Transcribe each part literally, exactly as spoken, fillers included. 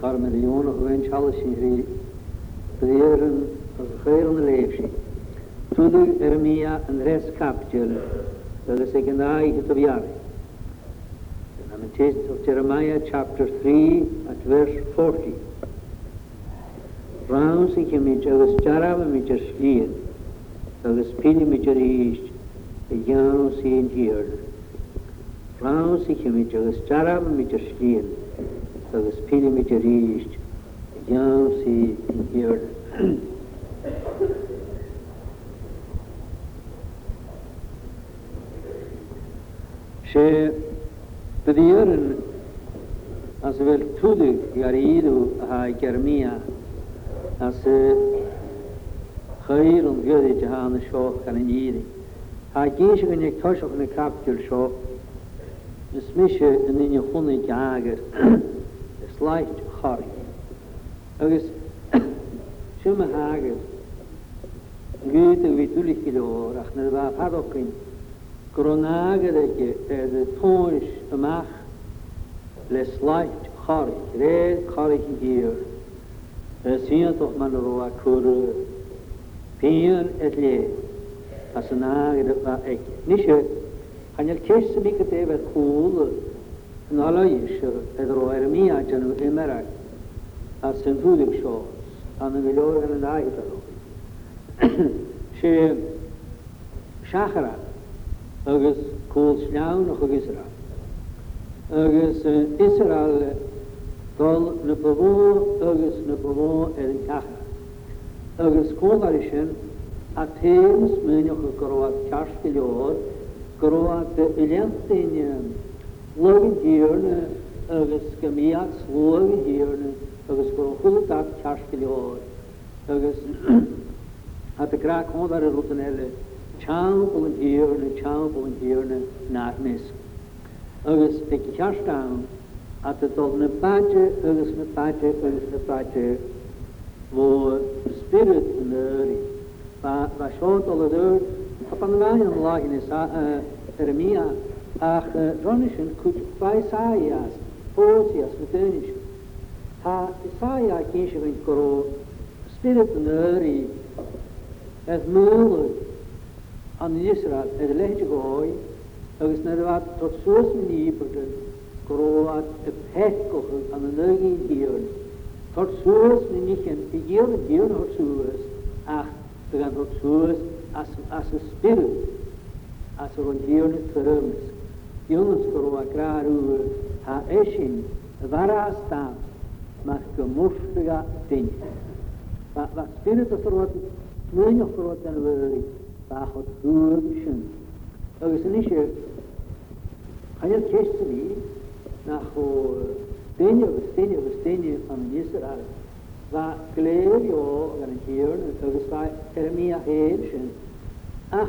Karmelionen Wenschhalsiri, leren vergeurende leefsie. Toen u Ermia een reskapje, dat is een eigen jaar. En dan is het Jeremiah chapter three at verse forty. Round zich je met je scharab en met je schier, dat is pili met je riest, de jou zien hier. Round zich je met je scharab en met je schier. Dat is pili met je riest, de jou zien hier. She to the urn as well to the Yaridu Hai Kermia as Khair and Gurdi Jahan Shok and Yiri. I gave you in a cosh of the capture shop, the smisher and in your honey jagged, a slight hurry. August Schumacher, good with Ulikido, Rachnerva Padokin. Gronage dat je de toons mag, les light karik, red karik hier. Het zien toch maar roa koren, pijn het leed. Als een aage dat was ik. Nisje, kan je kerst niet het even koel, nalaisje het roa ermia janu emerak. Als een voedig shows, aan de miloor en een aage talo. She, shachara. Agus koos nou nog Israël. Agus Israël dol ne bewo, agus ne bewo en kach. Agus kolarischen athems menyo korwa chashkilor, korwa te elentinen. Logen hierne agus kemiat logen hierne agus korwa chashkilor. Agus at de kraak hondare rutenelle. Champ and here and a champ and here and a narnis. August a cash down at the Dolne Pache, August the Pache, August the Pache, where spirit and early. But short all the dirt upon the lion lag in his Eremia, ach Ronishan could by Sayas, Portias, Maternish. Ha Saya Kisha and Koro, spirit and early, as Muller. Aan Israël is de leegte gehooi, ook is net wat tot zo'n nieperden, groot de petkochen aan de neugen dieren, tot zo'n nietjen, die hele dieren tot zo'n, ach, we gaan tot zo'n als een spirit, als er een dieren verruimd is. Jongens groot graag over, ha eschen, waar staat, maar gemorstiga dingen. Wat spirit is er wat, weinig groot en weinig. Daarvoor duurzaam. Dat is niet zo. Ga je kijken wie naar hoe tenen of tenen of tenen van Israël. Waar kleer je ook aan het hier. Dat is waar Eremia heeft. Ach,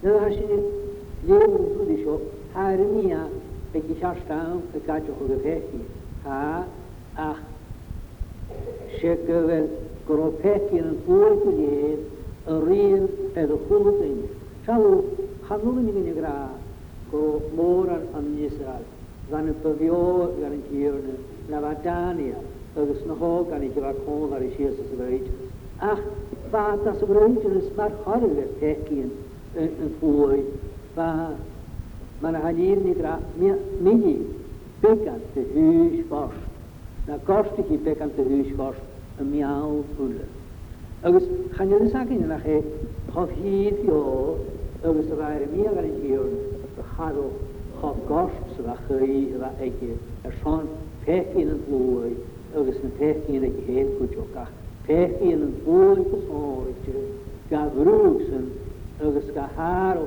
dat is niet. Leven doet is ook. Eremia, ik ga staan, ik ga je goed vechten. Ha, ach, zeker wel kropetje en voortje. A real as a full thing. Shallow, Hanuman in Gra, go more on Israel than a Pavio Garantier, Navatania, or the Snohog and Ivakon or Ishias as a great. Ach, but as a great and smart horror, Tekian and Foy, but Manahanir Nigra, Mini, Pekan, the huge force. Now, Kostiki Pekan, the huge force, a meow fuller. August gaan jullie zaken in de nacht of hier joh August waren meer dan hier de haro of gast zwaar gei dat ik er zo'n pech in het oor August een pech in het heel goed ook pech in het oor persoonlijk ga broeksen August ga haro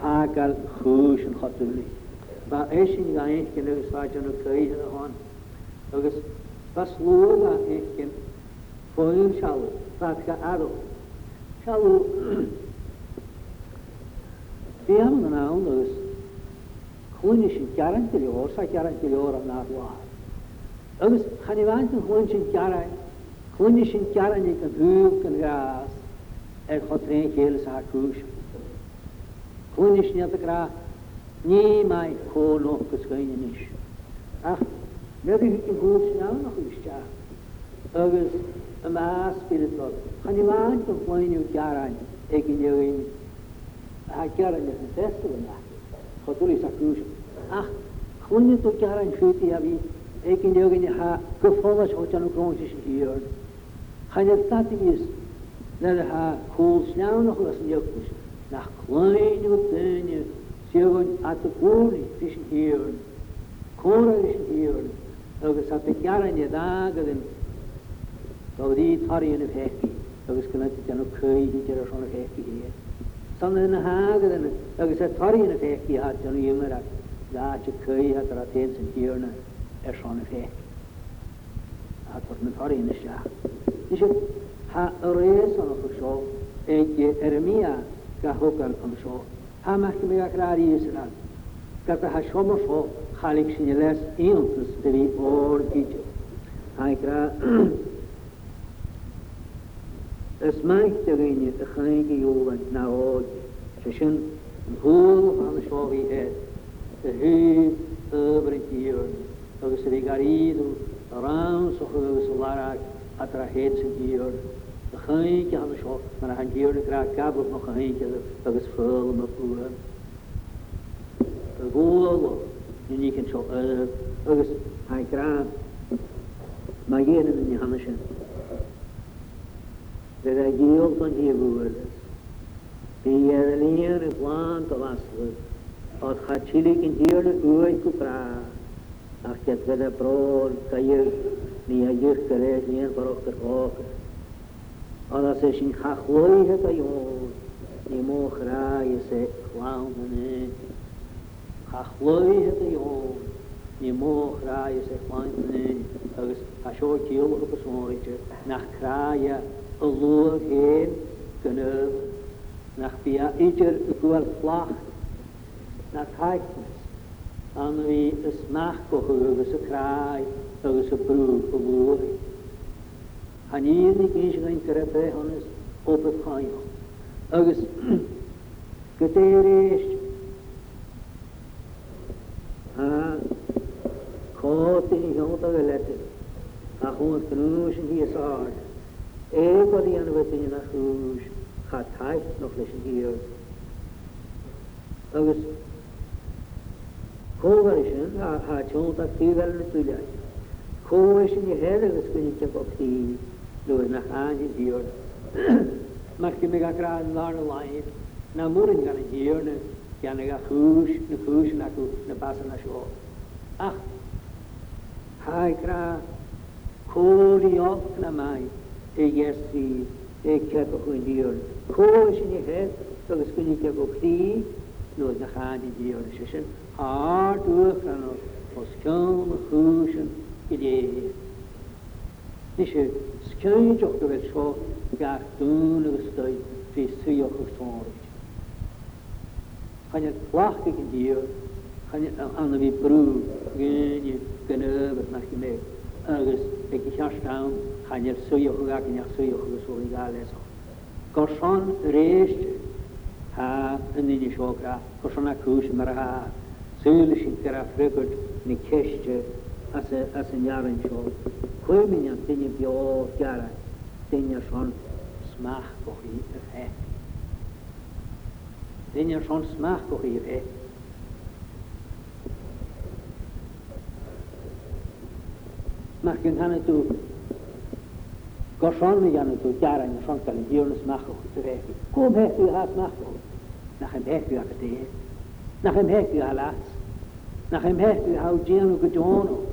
vagal goes en gatulik. Maar als je niet aan het genoeg staat, dan kun je er aan. Dus wat lood aan het genoeg voor een schaal, dat gaat aan. Schaal, die hebben dan aan, dus gewoon is een garantie hoor, zijn garantie hoor aan het waar. Dus gaan die wanten gewoon zijn garantie, gewoon is een garantie kan huur, kan gas, er gaat geen hele zaak koers. Gewoon is niet te graag. Nee, mijn kool nog geschenen is. Ach, dat is een goed snel nog eens daar. Ergens een maas speelt het op. Gaan die waard toch gewoon in elkaar aan. Ik in jou in. Hij kan het niet testen vandaag. Gaat door is akkoord. Ach, gewoon niet elkaar aan schutten heb ik. Ik in jou in de haar gevonden is wat aan de grond is gehoord. Gaan het dat is. Dat haar kool snel nog eens niet is. Naar kleine kleine. Zeven at de koren is hier, koren is hier, ook is dat de jaren die dagen, dat die tarien of hekkie, ook is kunnen het dan ook kei die er zo'n hekkie hier. Zonder een hagen, ook is dat tarien of hekkie had dan iemand dat laatje kei had er dat eens in hier er zo'n hekkie. Dat wordt met tarien is ja. Dus het ha reis aan het zo, eentje Eremia ga ook aan het zo. Ha macht mir klar ist das. Kata hashoma fo khalik shineles in three or it. Hai kra Es macht der in der heilige Jugend na od. Schön wohl an schwabi et. Der hü über hier. Das ist regarido, ran so solar atrahet hier. De geintje hadden ze op, maar dan gaan die hier de kraakkabel nog een geintje, dat is veel met boeren. De boeren, die niet in zo'n uur, dat is hij kraak. Maar hier in die handen zijn. Dat hij hier ook van die boeren is. Die hier alleen in Vlaam te wassen. Dat gaat zielig in hier de uur te praat. Als je het willen brood, kan je niet aan je gerecht, niet aan de koken. Alla se sin khakhloi heta yo nemo khraye se khwaune khakhloi heta yo nemo khraye se khwaune agus asho kiyo ko sonrite nach khraye allo geen kunnen nach pia ieder goal vlag nach haiknes an wie es nach kohoge se kraai agus se broer verloor En hier is geen krepe aan ons op het gaan. Als het er is, gaat het niet aan de letter. Als ons kruis in die zaal, even die aan wat in het huis, gaat hij nog eens hier. Als koger is, gaat je ons actief wel natuurlijk. Koger is in je herder, kun je actief. Door naar aan je dieren. Maar je mag graag naar de lijn. Naar morgen gaan de dieren. Gaan de koers, de koers naar de bassen naar school. Ach, ga ik graag. Kool je op naar mij. Ik heb die. Ik heb ook een dieren. Kool is in je head. Dat is kun je ook die. Door naar aan je dieren. Ze zijn hard doorgaan. Als kan de koers idee. Niet zo. Kun je ook door het school gaat doen, gesteund, vis twee of zo'n. Kan je het prachtig in dier, kan je aan de broer, kun je kunnen wat mag je mee. Ergens, ik ga staan, kan je zo je gegaan en zo je gezogen daar lezen. Korsan reist, ha, en in de schoolka, korsan akus, maar ha, zullen ze eraf rukken, niet kistje, als een jaar in school. Komen ja ten je bio jaren ten je schon smaak koch hier hè ten je schon smaak koch hier hè Megkünthenető kasan, ugyanúgy gyárányos hangtalint jönös megkóhut tövekül. Kom hekül hát megkóhut. Nekem hekül a tél. Nekem hekül a látsz. Nekem hekül a gyánuk a gyánuk.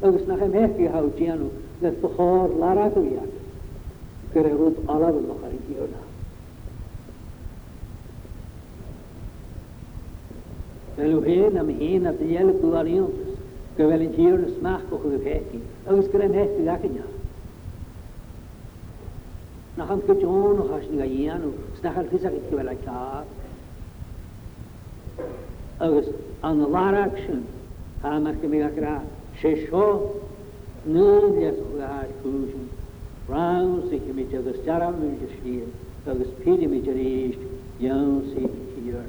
Agus nekem hekül a gyánuk. Lesz a hár lárátóját. Körülött alapul makarik jönnek. Előhén, amihén, a tényleg tuvarjunk. Kövel egy jönös megkóhut hekül. Agus körem hekül a kinyár. Nahan ke jono hasniga yanu snahar fisakit kevela ka agus an laraction hama ke megakra shesho nu yesgar kushun brown se ke mitagus charam mishir agus pili mishirish yan se kiyar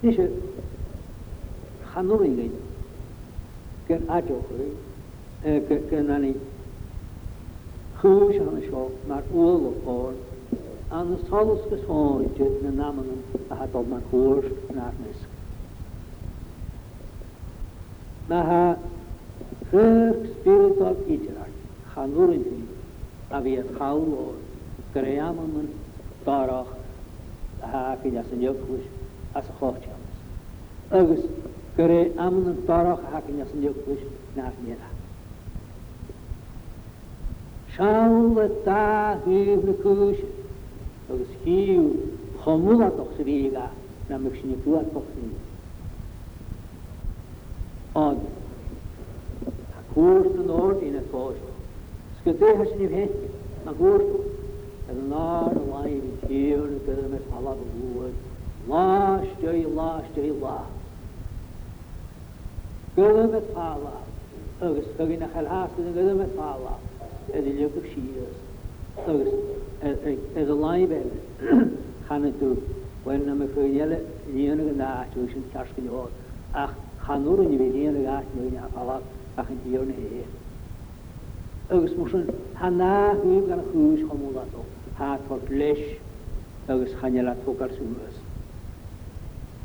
nishe khanuringai ker ajo ke kenani Koos aan de school, maar oorlog voor. Aan de school is geschoonlijk, en namen had op mijn koers naar mis. Maar haar groot spiritual iedereen gaan door in die. Dat weer gauw wordt. Kreamen, daarach, haar vind als een jukkoes, als een gochtje anders. Ergens kreamen, daarach, haar vind als een jukkoes, naar middag. Shalva ta hivne kush, agus hiu khomula toxriga na mukshni kuat toxni. Ad akurt nord in a kosh. Skete hasni ve na gurt. And not a line here to them at Allah wood. La shtay la shtay la. Gulum at Allah. Agus kagina khalhas gulum at Allah. As a yoke of shears, as a live elder, Hanatu, when Namakuyella, Leonard, Tuition, Tashkin, or Hanur, and Leonard, Allah, Akin, Leonard, Ogus Musson, Hana, who got a huge homolato, heart for flesh, Ogus Hanela took our swimmers.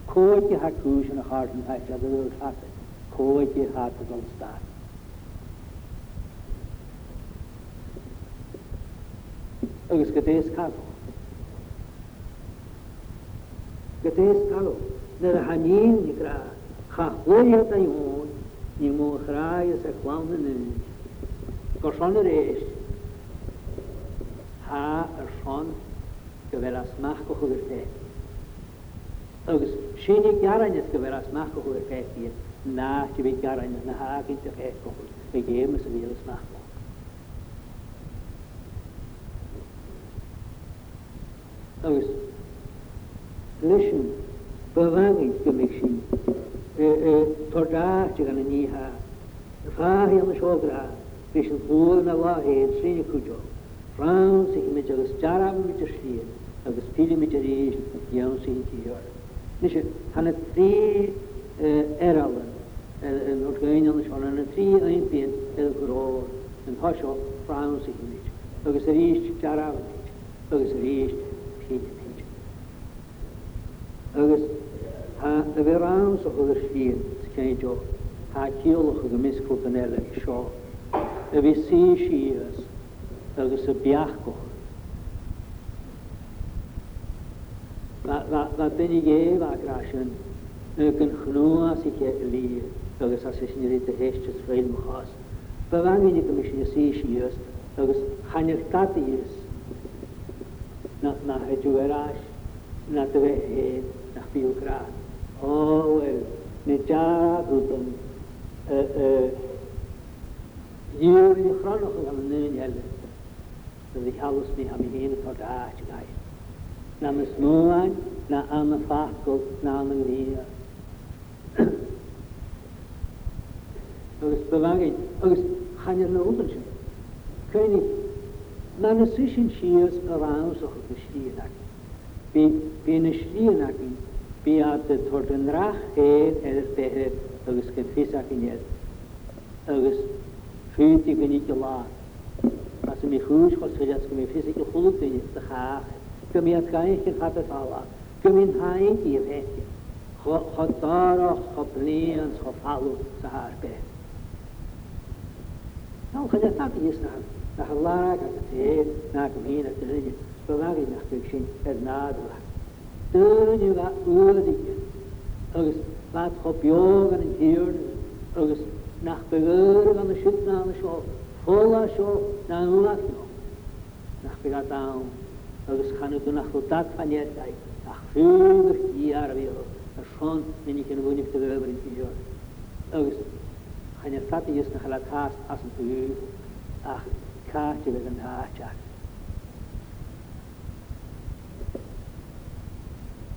Coy had cushion and a heart and high feather will happen. Coy had to don't start. Agus gadeis kalo. Gadeis kalo. Nere hanin nikra. Chahoya tayon. Nimo hraya se klamnen. Koshon reish. Ha ershon. Gevelas machko hugertet. Agus shinik jaranyas gevelas machko hugertet hier. Na, jibik jaranyas na haagin te gekocht. Begeem is weeles machko. Agus leishin bavangin gomixin torda chigan niha fahi an shogra leishin purna wahe sini kujo ran sich mit jagas charam mit shir agus pili mit rish yan sin kiyor nish han tri eralan en orgain an shonan tri ein pin el gro en hasho ran sich mit agus rish charam agus rish Agus ha the verans of the sphere schedule ha kill of the miscopanella show the see she is agus a biarco la la la tenige va crashen ken gnoa sich li agus assassinate the hestes fail machas bewange die commission see she is agus hanertati is not na hejuerash not the way Biograph. Oh well, Nija Rutan Year in Chronocle of Noon Yellow. The house may have been for the arch guy. Namas Moan, Na Amafako, Namania. August Bavagi, August Hanya Noble. Kenny Manasusian shears around of the Shriak. Being a Shrianaki. Be at the Torten Rach, Heer, Eder, Teher, August Kenfisak in Yed. August Futig in Ikola. As a Mihush was to just come in physical food in the Haag. Come in at Kaik, Hatatala. Come in Haiki, Hek. Hotara, Hopleans, Hopalu, Saharpe. لو خذتك يسنعك رح الله راك عكتين ناكم هنا ترجع فما في نخبك شيء إذناد وحك ترجع أولدك أغس لا تخب يوغن الهيرن أغس نخبغير عن الشتنا عن الشوف فولا شوف نانولاك نوم نخبغات عام أغس خانتو نخلطات فنيتاك نخفوغر ياربيهو أشون من يكنبون يكتبه برنتيجور أغس خاني الساتي يسنع خلاتهاس أصل تغيره ach kaartje wil een haartje.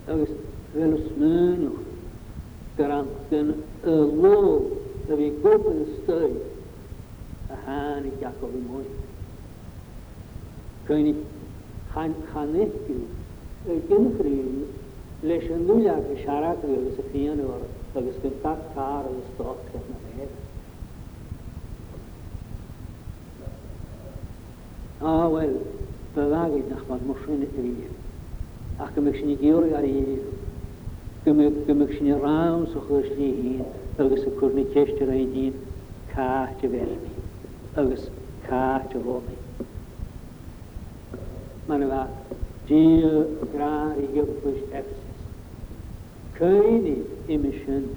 Er is wel eens menig, daaraan kunnen een loof, dat we kopen en steunen. Dat gaan ik Jacob in mooi. Kun je niet, gaan niet doen. Ik kan vrienden, lees een doeljaar van Sharak willen ze vrienden worden. Dat is een takkaar en een stok, dat naar mij. Ah, well, the laggy Nachman Moshin Iriya. A commission Giori Ariya. Commission rounds of Hushni, Elvis a Kurnikester Aidin, Ka to Velmi, Elvis Ka to Romi. Manava, dear Grari Yokush Epsis. Kaini emission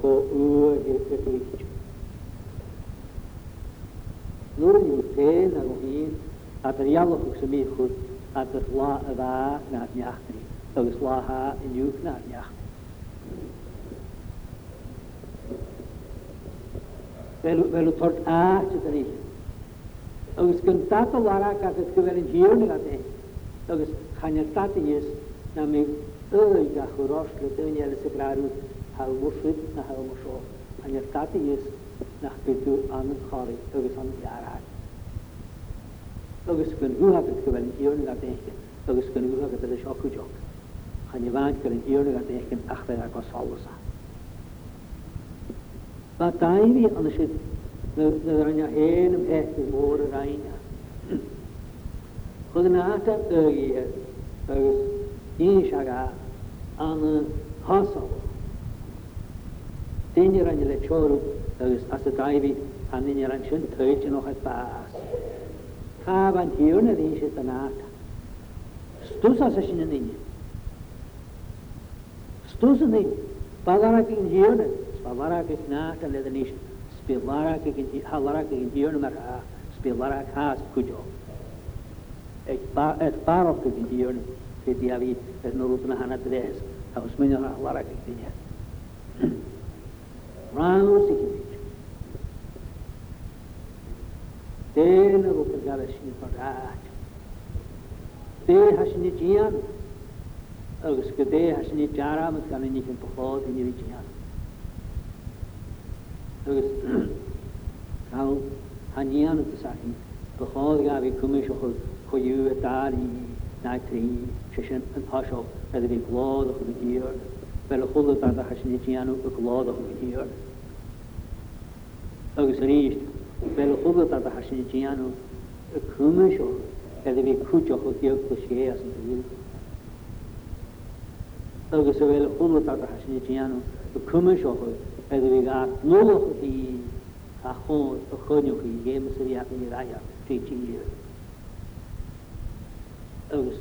co Ur Yakalich. Nur you pay the Romin. At the yellow hooks of me could at the law of our not yachty, though it's law ha and you not yachty. Well, taught art to the region. I was contacted Laraka at the government here that day. I was Hanyatati is Namik Urga Hurosh, Lutunia, the Secretary, Halmushit, Nahalmusho, Hanyatati is Nakitu Ankari, Ugasan Yarak. Agus can you have it given here in that day? Agus can you have it at the shock joke? And you want to hear that they can after I was always. But I on the ship, the Rania Hain and Heck is more Rania. For the Nata earlier, Agus Inshaga and Hassel. Then you're on the Lechoro, Agus Asadavi, and then you're on Shun Turch and Ohat. Have and hear the dishes and art. Stusa session in India. Stusani, Pavarak in here, Spavarak is not a leather nation. Spivarak in Halarak in here, Mara, Spivarak has Kujo. At Barok in here, Kitiavi, at Norutnahana Tres, Housemina Halarak in here. Round six. They never forgot a shin for that. They has in the Gian. Elskade has in the Jara, but coming in for hold in the Gian. How Hanian of the Satin, for all Gavi Commission for you at Dari, Nitri, Chishan and Hasho, as the big lord of the year, Belahul Tata has in the Giano, the lord of the year. Elskade. Well, over that Hashigiano, a commercial, and the Kucho who gave the shares in the youth. Well, over that Hashigiano, a commercial, and the regard no of the Aho, a Honyoki, Game Syria, and Iraya, teaching years. August.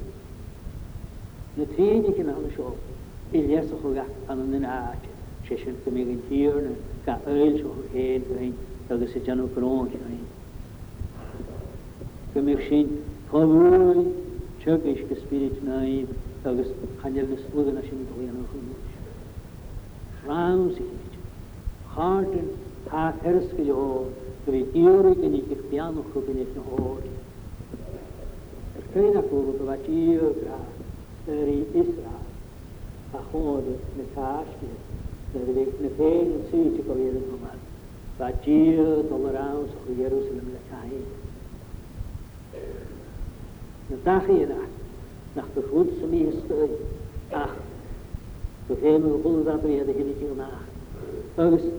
The training in our show is yes of Hoga and an arch, session to make it here and got early to head rain. Agus se jano kron hai kemishin favori turkish spirit nai agus khanjal gus udana shin doyano rounds it heart and heart hers ke jo the theory ke ni piano ko bine ho tena ko to bachio gra seri isra ahod ne kaash ke the ne pain si ko yero ma but you all around to Jerusalem the time. The Tahira, nach the food to me is to Ach, to him who holds up here the Hilly Kilmach. August,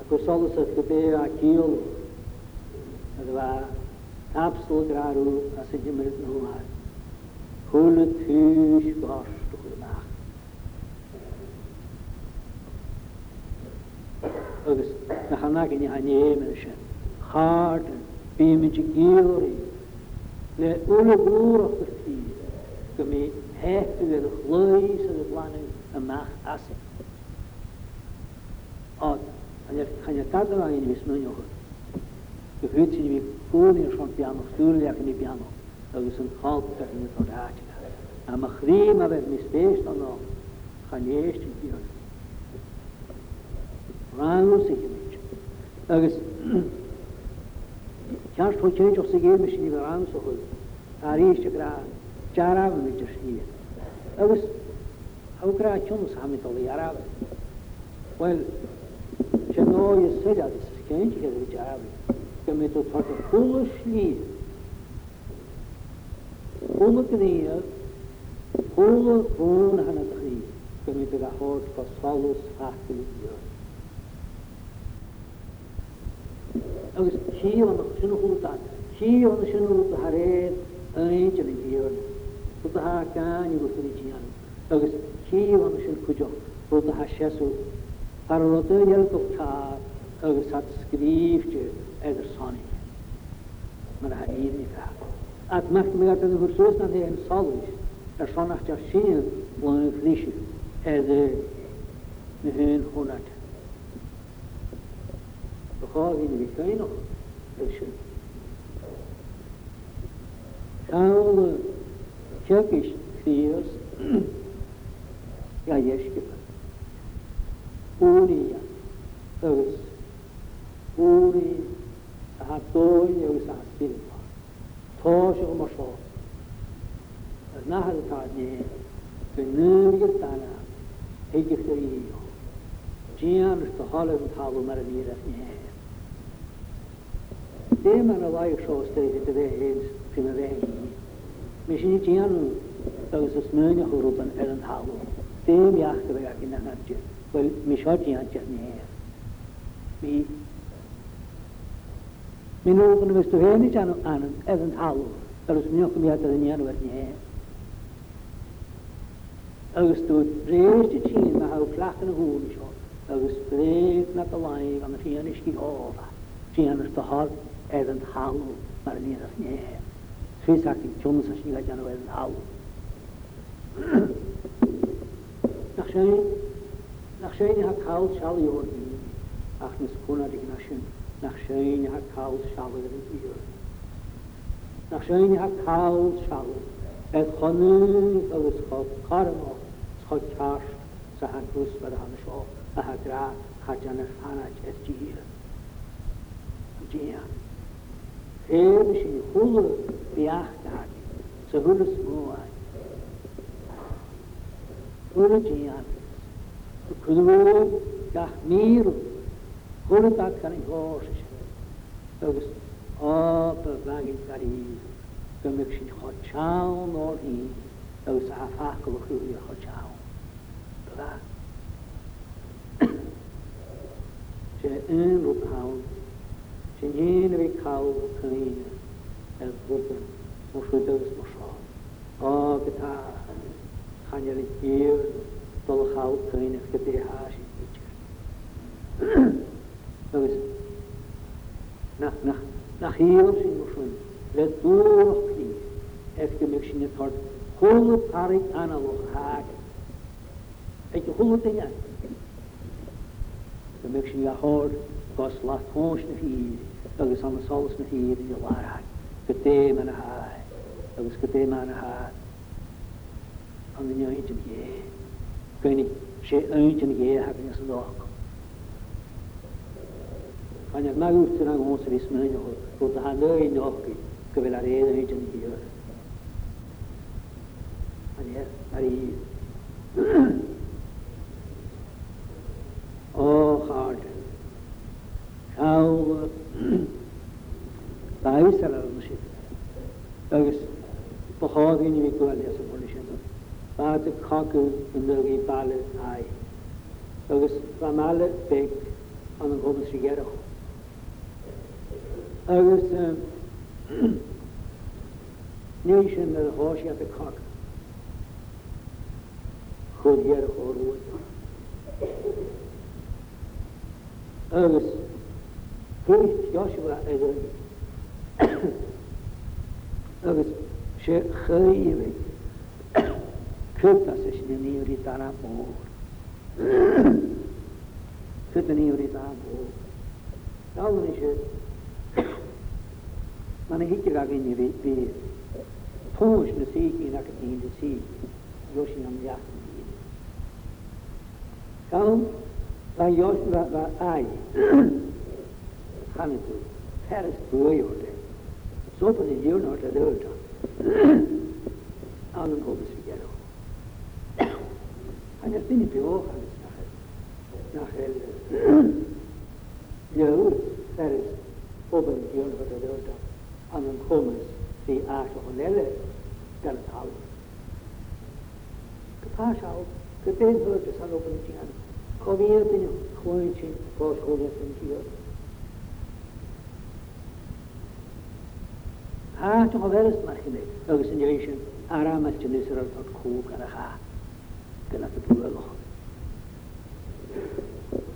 I could solace of the bear Achille, as it was absolute Raru, as a Jimmer Nomad, who looked huge gosh to Kilmach. August, the Hanaki Hanyamishan, hard payment geori le ulgur vertier kemi het weer gloeis en planning en mag asse od en je kan je dat dan in misnoen joh je weet je wie koning van piano stuurlijk in piano dat is een half dat in het raad en mag riem maar het mispeest dan nog gaan eerst hier raus ik niet dat is Charles Hochenich of Sigil Machine Rams of Aristagra, Jarav Mitchell. I was Okra Chums Hamitoli Arab. Well, Chano, you said that it's strange because of Jarav. Come to talk of foolishly. Ulukria, Ulu Kun Hanatri, come to the heart for Solus Hakim. I was here on the Shinuhuta, here on the Shinuhuta Hare, Ancient in here, Utaha Khan, Yugoslian. I was here on the Shinkujo, Utaha Shesu, Harota Yelkovka, I was at Skrivje as a sonny. Marahidica. At Mahmata the Versusan and Solish, a son after Shin, one of Rishi, as a Nihin Hunat. Because in the kind of action, all the Turkish fears, Yayeshkipa, Uri, those Uri, Hatori, Saspilpa, Tosh or Mosho, Nahal Tadi, the Nurgitana, Hegiferi, Gian, the Holland Tabu Maravira. They man alive shows straight to their heads from the rain. Machinian, those as men who rub an errand hollow. They be after in an object. Well, Mishotian Janier. Me Minovan was to any channel an errand hollow. There was no community in Yanway. I was to raise the chin by how flat and whole shot. I was brave not alive on the Fianishki over. She understood the heart. Even hollow, but near us near. She's acting chums as she like an old hollow. Nachshein, Nachshein had called Sally or me. Achnes Kunadignashin, Nachshein had called Sally and ear. Nachshein had called Sally, and Honey was called Karamo, Scott Charsh, Sahakus, Badahanshaw, Ahadra, Hajanas Hanach, S G. Heel is een goede beachting. Ze willen het mooi. Goede jaren. We kunnen wel dag meer. Goede dag kan ik horen. Dat is op de weg in Karin. Dan moet je het goed schaam naar hier. Dat is afhankelijk hoe je het goed schaam. Bewaar. Ze een ophouden. Generally, cow cleaner and open, or should those for sure. Oh, the tar, Hanyari here, told how cleaner could be harsh in nature. Nach heels in motion, let go of peace, exclamation at heart, whole paric analog hag. At the whole thing, the mixing your heart, because last horse in here. I was on the solace in here in your life. Good day, man, high. I was good day, man, high. On the new engine here. Going to shake engine here, having us lock. And your mouth to run once of his money, but the hand over in the hockey, could be like the engine here. And yes, that is. Oh, hard. How by Sarah, I was Pohogin, you go as a politician, but the cockle in the way ballad eye. I was Ramala Beck on the Goblin Sigaro. I was nation of the horse at the cock. Could hear or would. I was. Joshua Edwin. Dat is ze geëwig. Kunt dat ze de nieuwe tara boor. Kunt de nieuwe tara boor. Dan is het. Maar ik heb graag in die weer. Toen is de ziek in dat in de ziek. Joshua nam ja. Dan dan Joshua daar ai. Gaan we toe. Ver is toe Zo van de deur naar de deur dan. Aan een hoofd is weer hoog. En er zijn die behoog aan het nacht. Nacht heel. Jeroen, ver is op een deur naar de deur dan. Aan een hoofd is die aardig van hele. Dan het houden. Gepaard houden. Gepeerd wordt dus aan op een deur. Kom hier binnen. Gewoon je voor school is een deur. Ah, toch wel eens maar gemeen. Dat is een jeugdje. Aram is je nisser tot koek en ga. Ik laat het boel nog.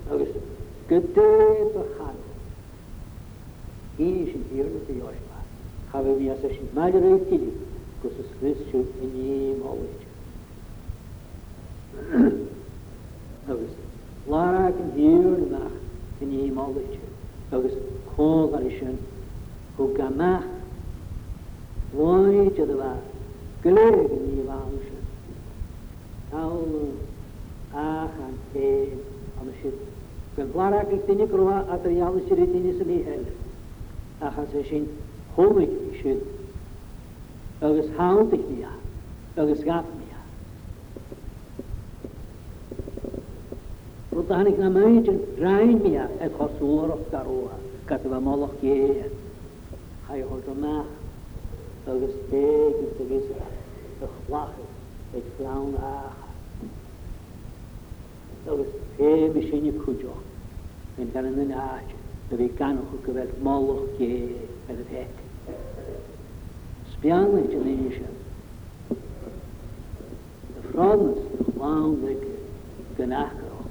Dat is gedee begaan. Hier is een hier met de Joshua. Gaan we weer als een maandere kili. Kost is Christus in je mouwtje. Dat is Lara kan hier naar in je mouwtje. Dat is kool en is een hoegamach. Why did I glare in the lounge? How ah, and eh, on the ship. When Clara Clinicroa at the Yellow City in Italy held, I had a shin, homey shit. I was haunting me, I was got me. Botanic American grind me at a Cosur of Caroa, Catavamoloch, I hold a map. Dat is tegen te wissen, te lachen, het flauw lachen. Dat is heel misschien je koetje. En dan in een haartje, de vegan ook geweld mollig geeft met het hek. Spianletje in je schap. De vrouwen is de flauw lekker, de nachtrol,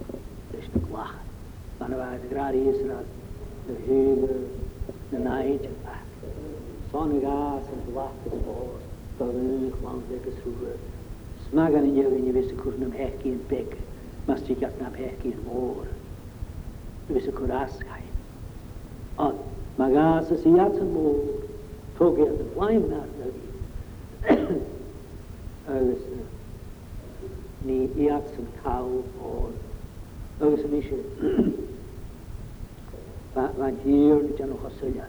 dus de lachen. Maar dan waren de graden Israël, de hele, de naadje. Sonne gas en blacht is boos, verweeg langs de gesoeven. Smagen in je en je wist ik hoe een hekje en pek, maar stik had naar hekje en moor. Je wist ik hoe raas gaan. On, maar gas is hier en moor, toch je de vlijm naar de wind. Er is niet hier en kou voor. Er is niet zo. Want hier is er nog een zullen.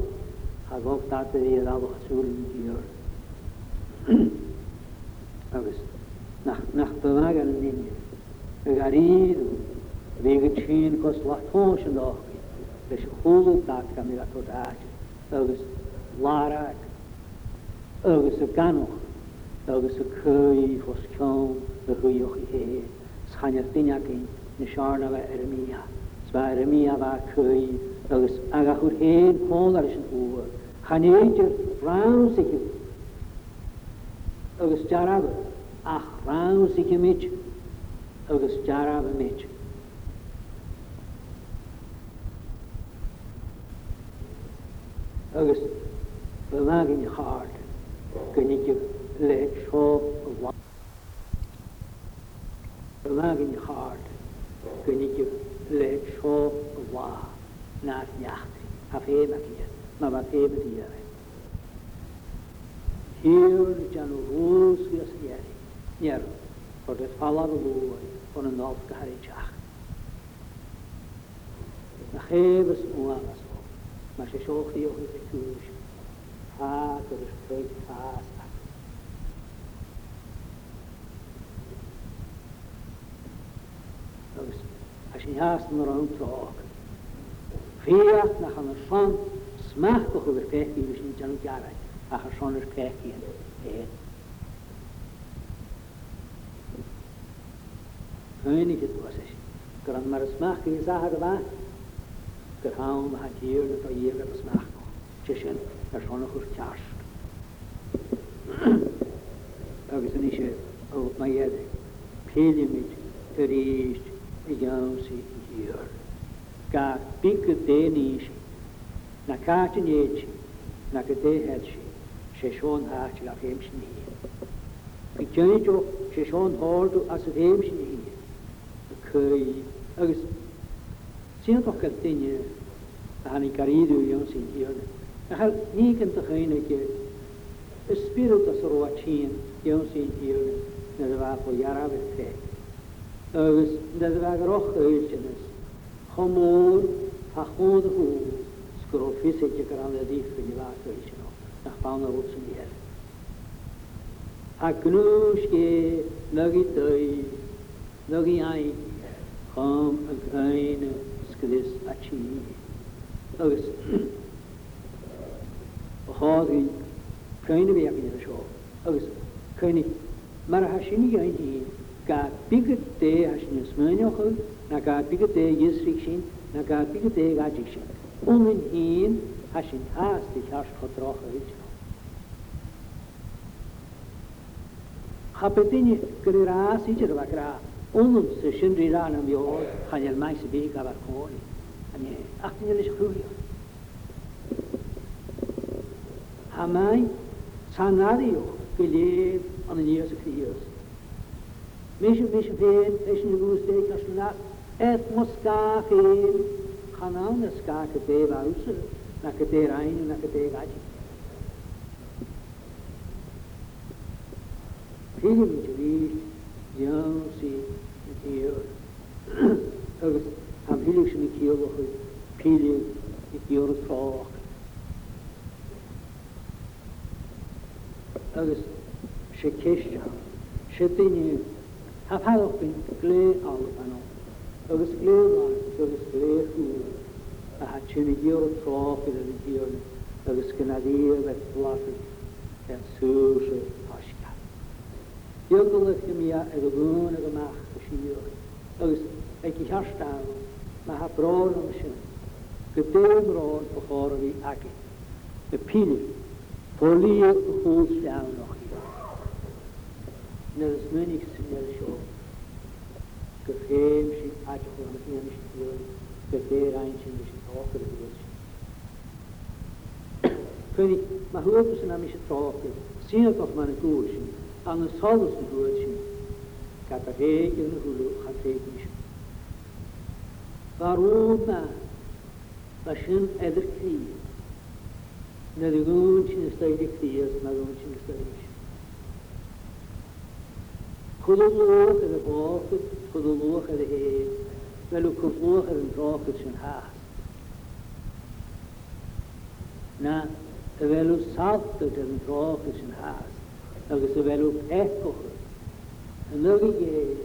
I go start to be a lot of children here. I was not the wagon in the garage, big chin cost what portion of the whole dark camera to that. I was Larak, I was a canoe, I was a curry for scone, the Huyoki, Shanatinakin, the Sharnava Eremia, Sparemia, Curry, I was Agahurhead, Polarish over. Gaan eentje raamzieke. Ook is jarabe. Ach, raamzieke meetje. Ook is jarabe meetje. Ook is bewaag in je hart. Kun je je leeg schoop bewaag. Bewaag in je hart. Kun je je leeg schoop bewaag. Na het jacht. Af heel wat hier. Maar wat hebben die er? Hier zijn we roos weer scherp. Ja, voor de vallen loer van een afgehaald. De hebben ze onlangs op, maar ze zochten die ook in de koers. Ha, dat is veel haast. Dus als je haast maar rondtrok, vier naar een van. smach go over fake English in John Jarrett, a her son of fake in Honig it was it. Grandmother smach is a hard bath. The hound had here that a year of smach. Chishin, her son of her charge. I was an issue of my head. Pilgrimage to reach a young city here. Got big Danish. Na cartin age, na good day had she, she shone heart to have him she. A journey to she shone hall to us of him she. A curry, I was seen for Caltinia, a hanicarido young senior. I had naked to Heineke, a spirit of Sorowachin, young senior, Nazava for Yaravete. I was Nazavaroch urgeness, Homor, Hachon who. Grow physics around the deep in the operation of the founder of the year. Aknushke, Nogitoi, Nogiai, Home and Kain, Skris Achi. August. A haughty, kind of the show. August. Kaini Marahashini Gaini got bigger day as in his manual, and got bigger day yes fiction, and got bigger day addiction. Only in Hashin has the harsh control of it. Happening Griras, each of a graph, only the Shindri Ran of yours, Hanyal Mice Big Avacoli, and acting in the school. Hamai Sanario, we live on the years of years. Mission, mission, pain, patient, goose, take us not at Mosca, pain. And now the sky could be out, like a day rain, like a day light. Feeling to read, young, see, and hear. I'm feeling to be cured, feeling if you're a frog. She kissed her, she knew. I've had up in clay out and up. I was glad I was grateful. I had seen a year of talk in the year. I was going to live at Fluffy and Susan Hoshka. Younger looked at me at the moon of the Mach this year. I was like a hashtag. I had brought on the shin. Good day and roll for Horry Aki. The penny for Leah holds down on here. There's many similar shows. The fame she had on the end of the world, the day range in which she talked of the world. Funny, my hopes and I miss talk, seen of my gourging, and the solace of the gourging, got a hake in the hulu had taken me. Varoma, Bashin Edder Cree, Nadoon in the state of tears, Nadoon in the state. Could a walk at the walk, could a walk at the head, well, you could walk at the rockets and half. Now, a well salted and rockets and half, like a well echo. And every day,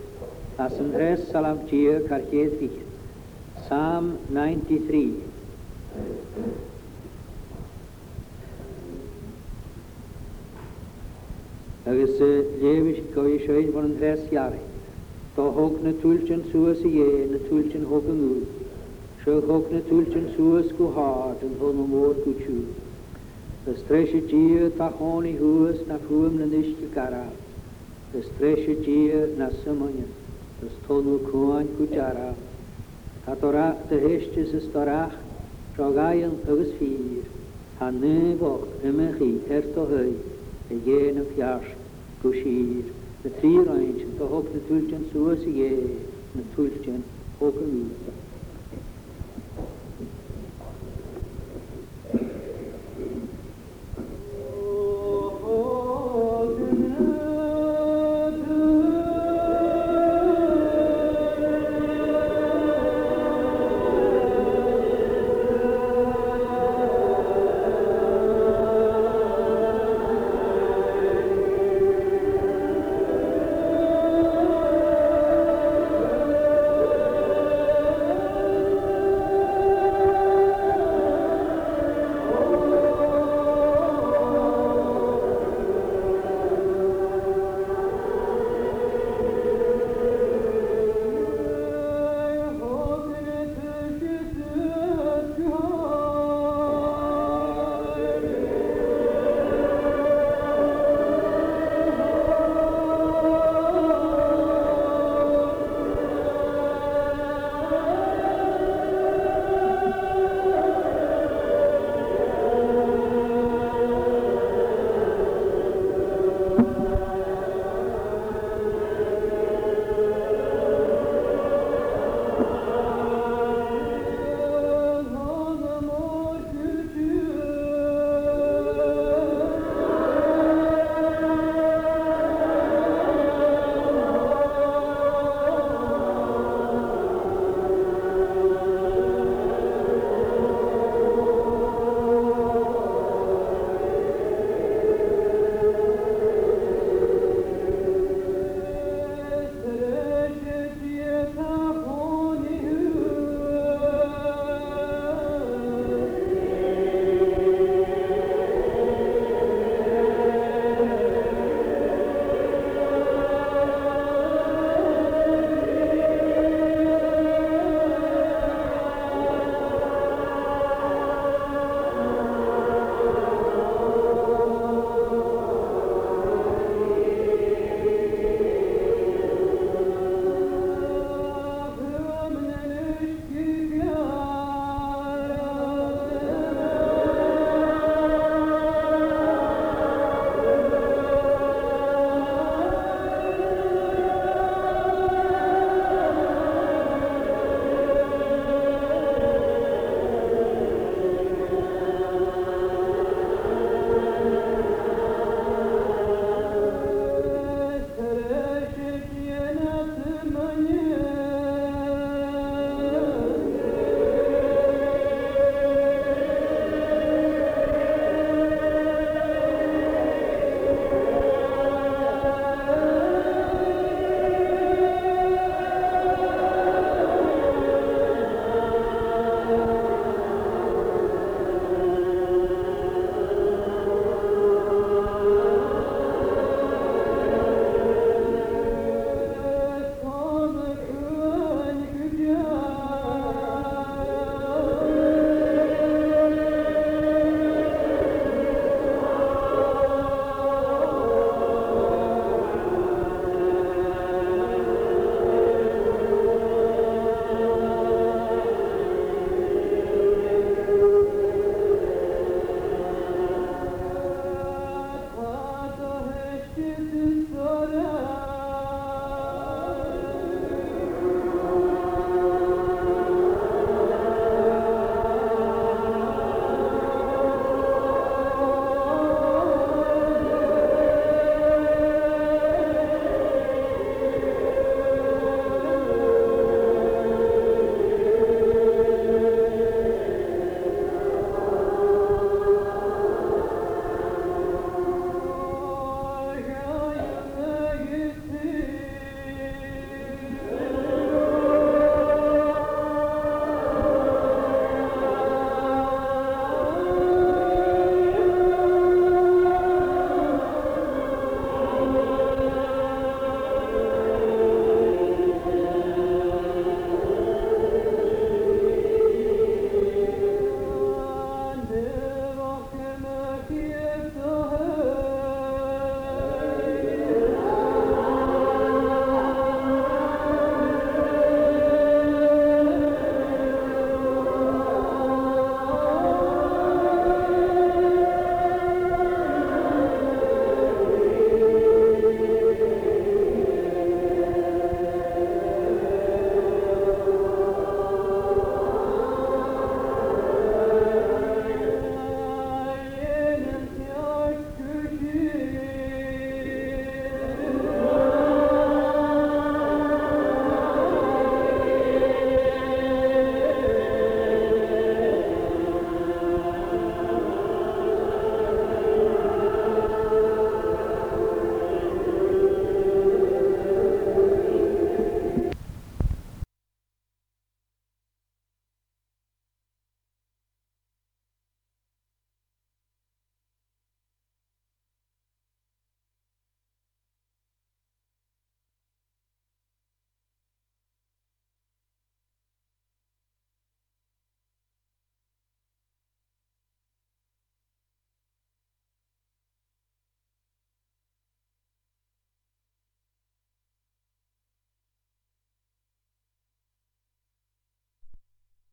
as Andres Salam Jir Karketi, Psalm ninety-three. Agus Jewish Koy Shoin von Andres Yari. To Hok Natulchen Suas Ye, Natulchen Hokangu. Show Hok Natulchen Suas Ku Hart and Honomor Kuchu. The Stresha Jir Tahoni Huas Nafuam Nanish Kara. The Stresha Jir Nasamunian. The Stonu Kuan Kuchara. Katora the Heshtis is Torah. Trogayan Agus Fir. Hanego Emehi Ertohoi. Again of Yash, Kushir, the three range, the Hope, the Tulchan, Suas, the Tulchan, Hokum.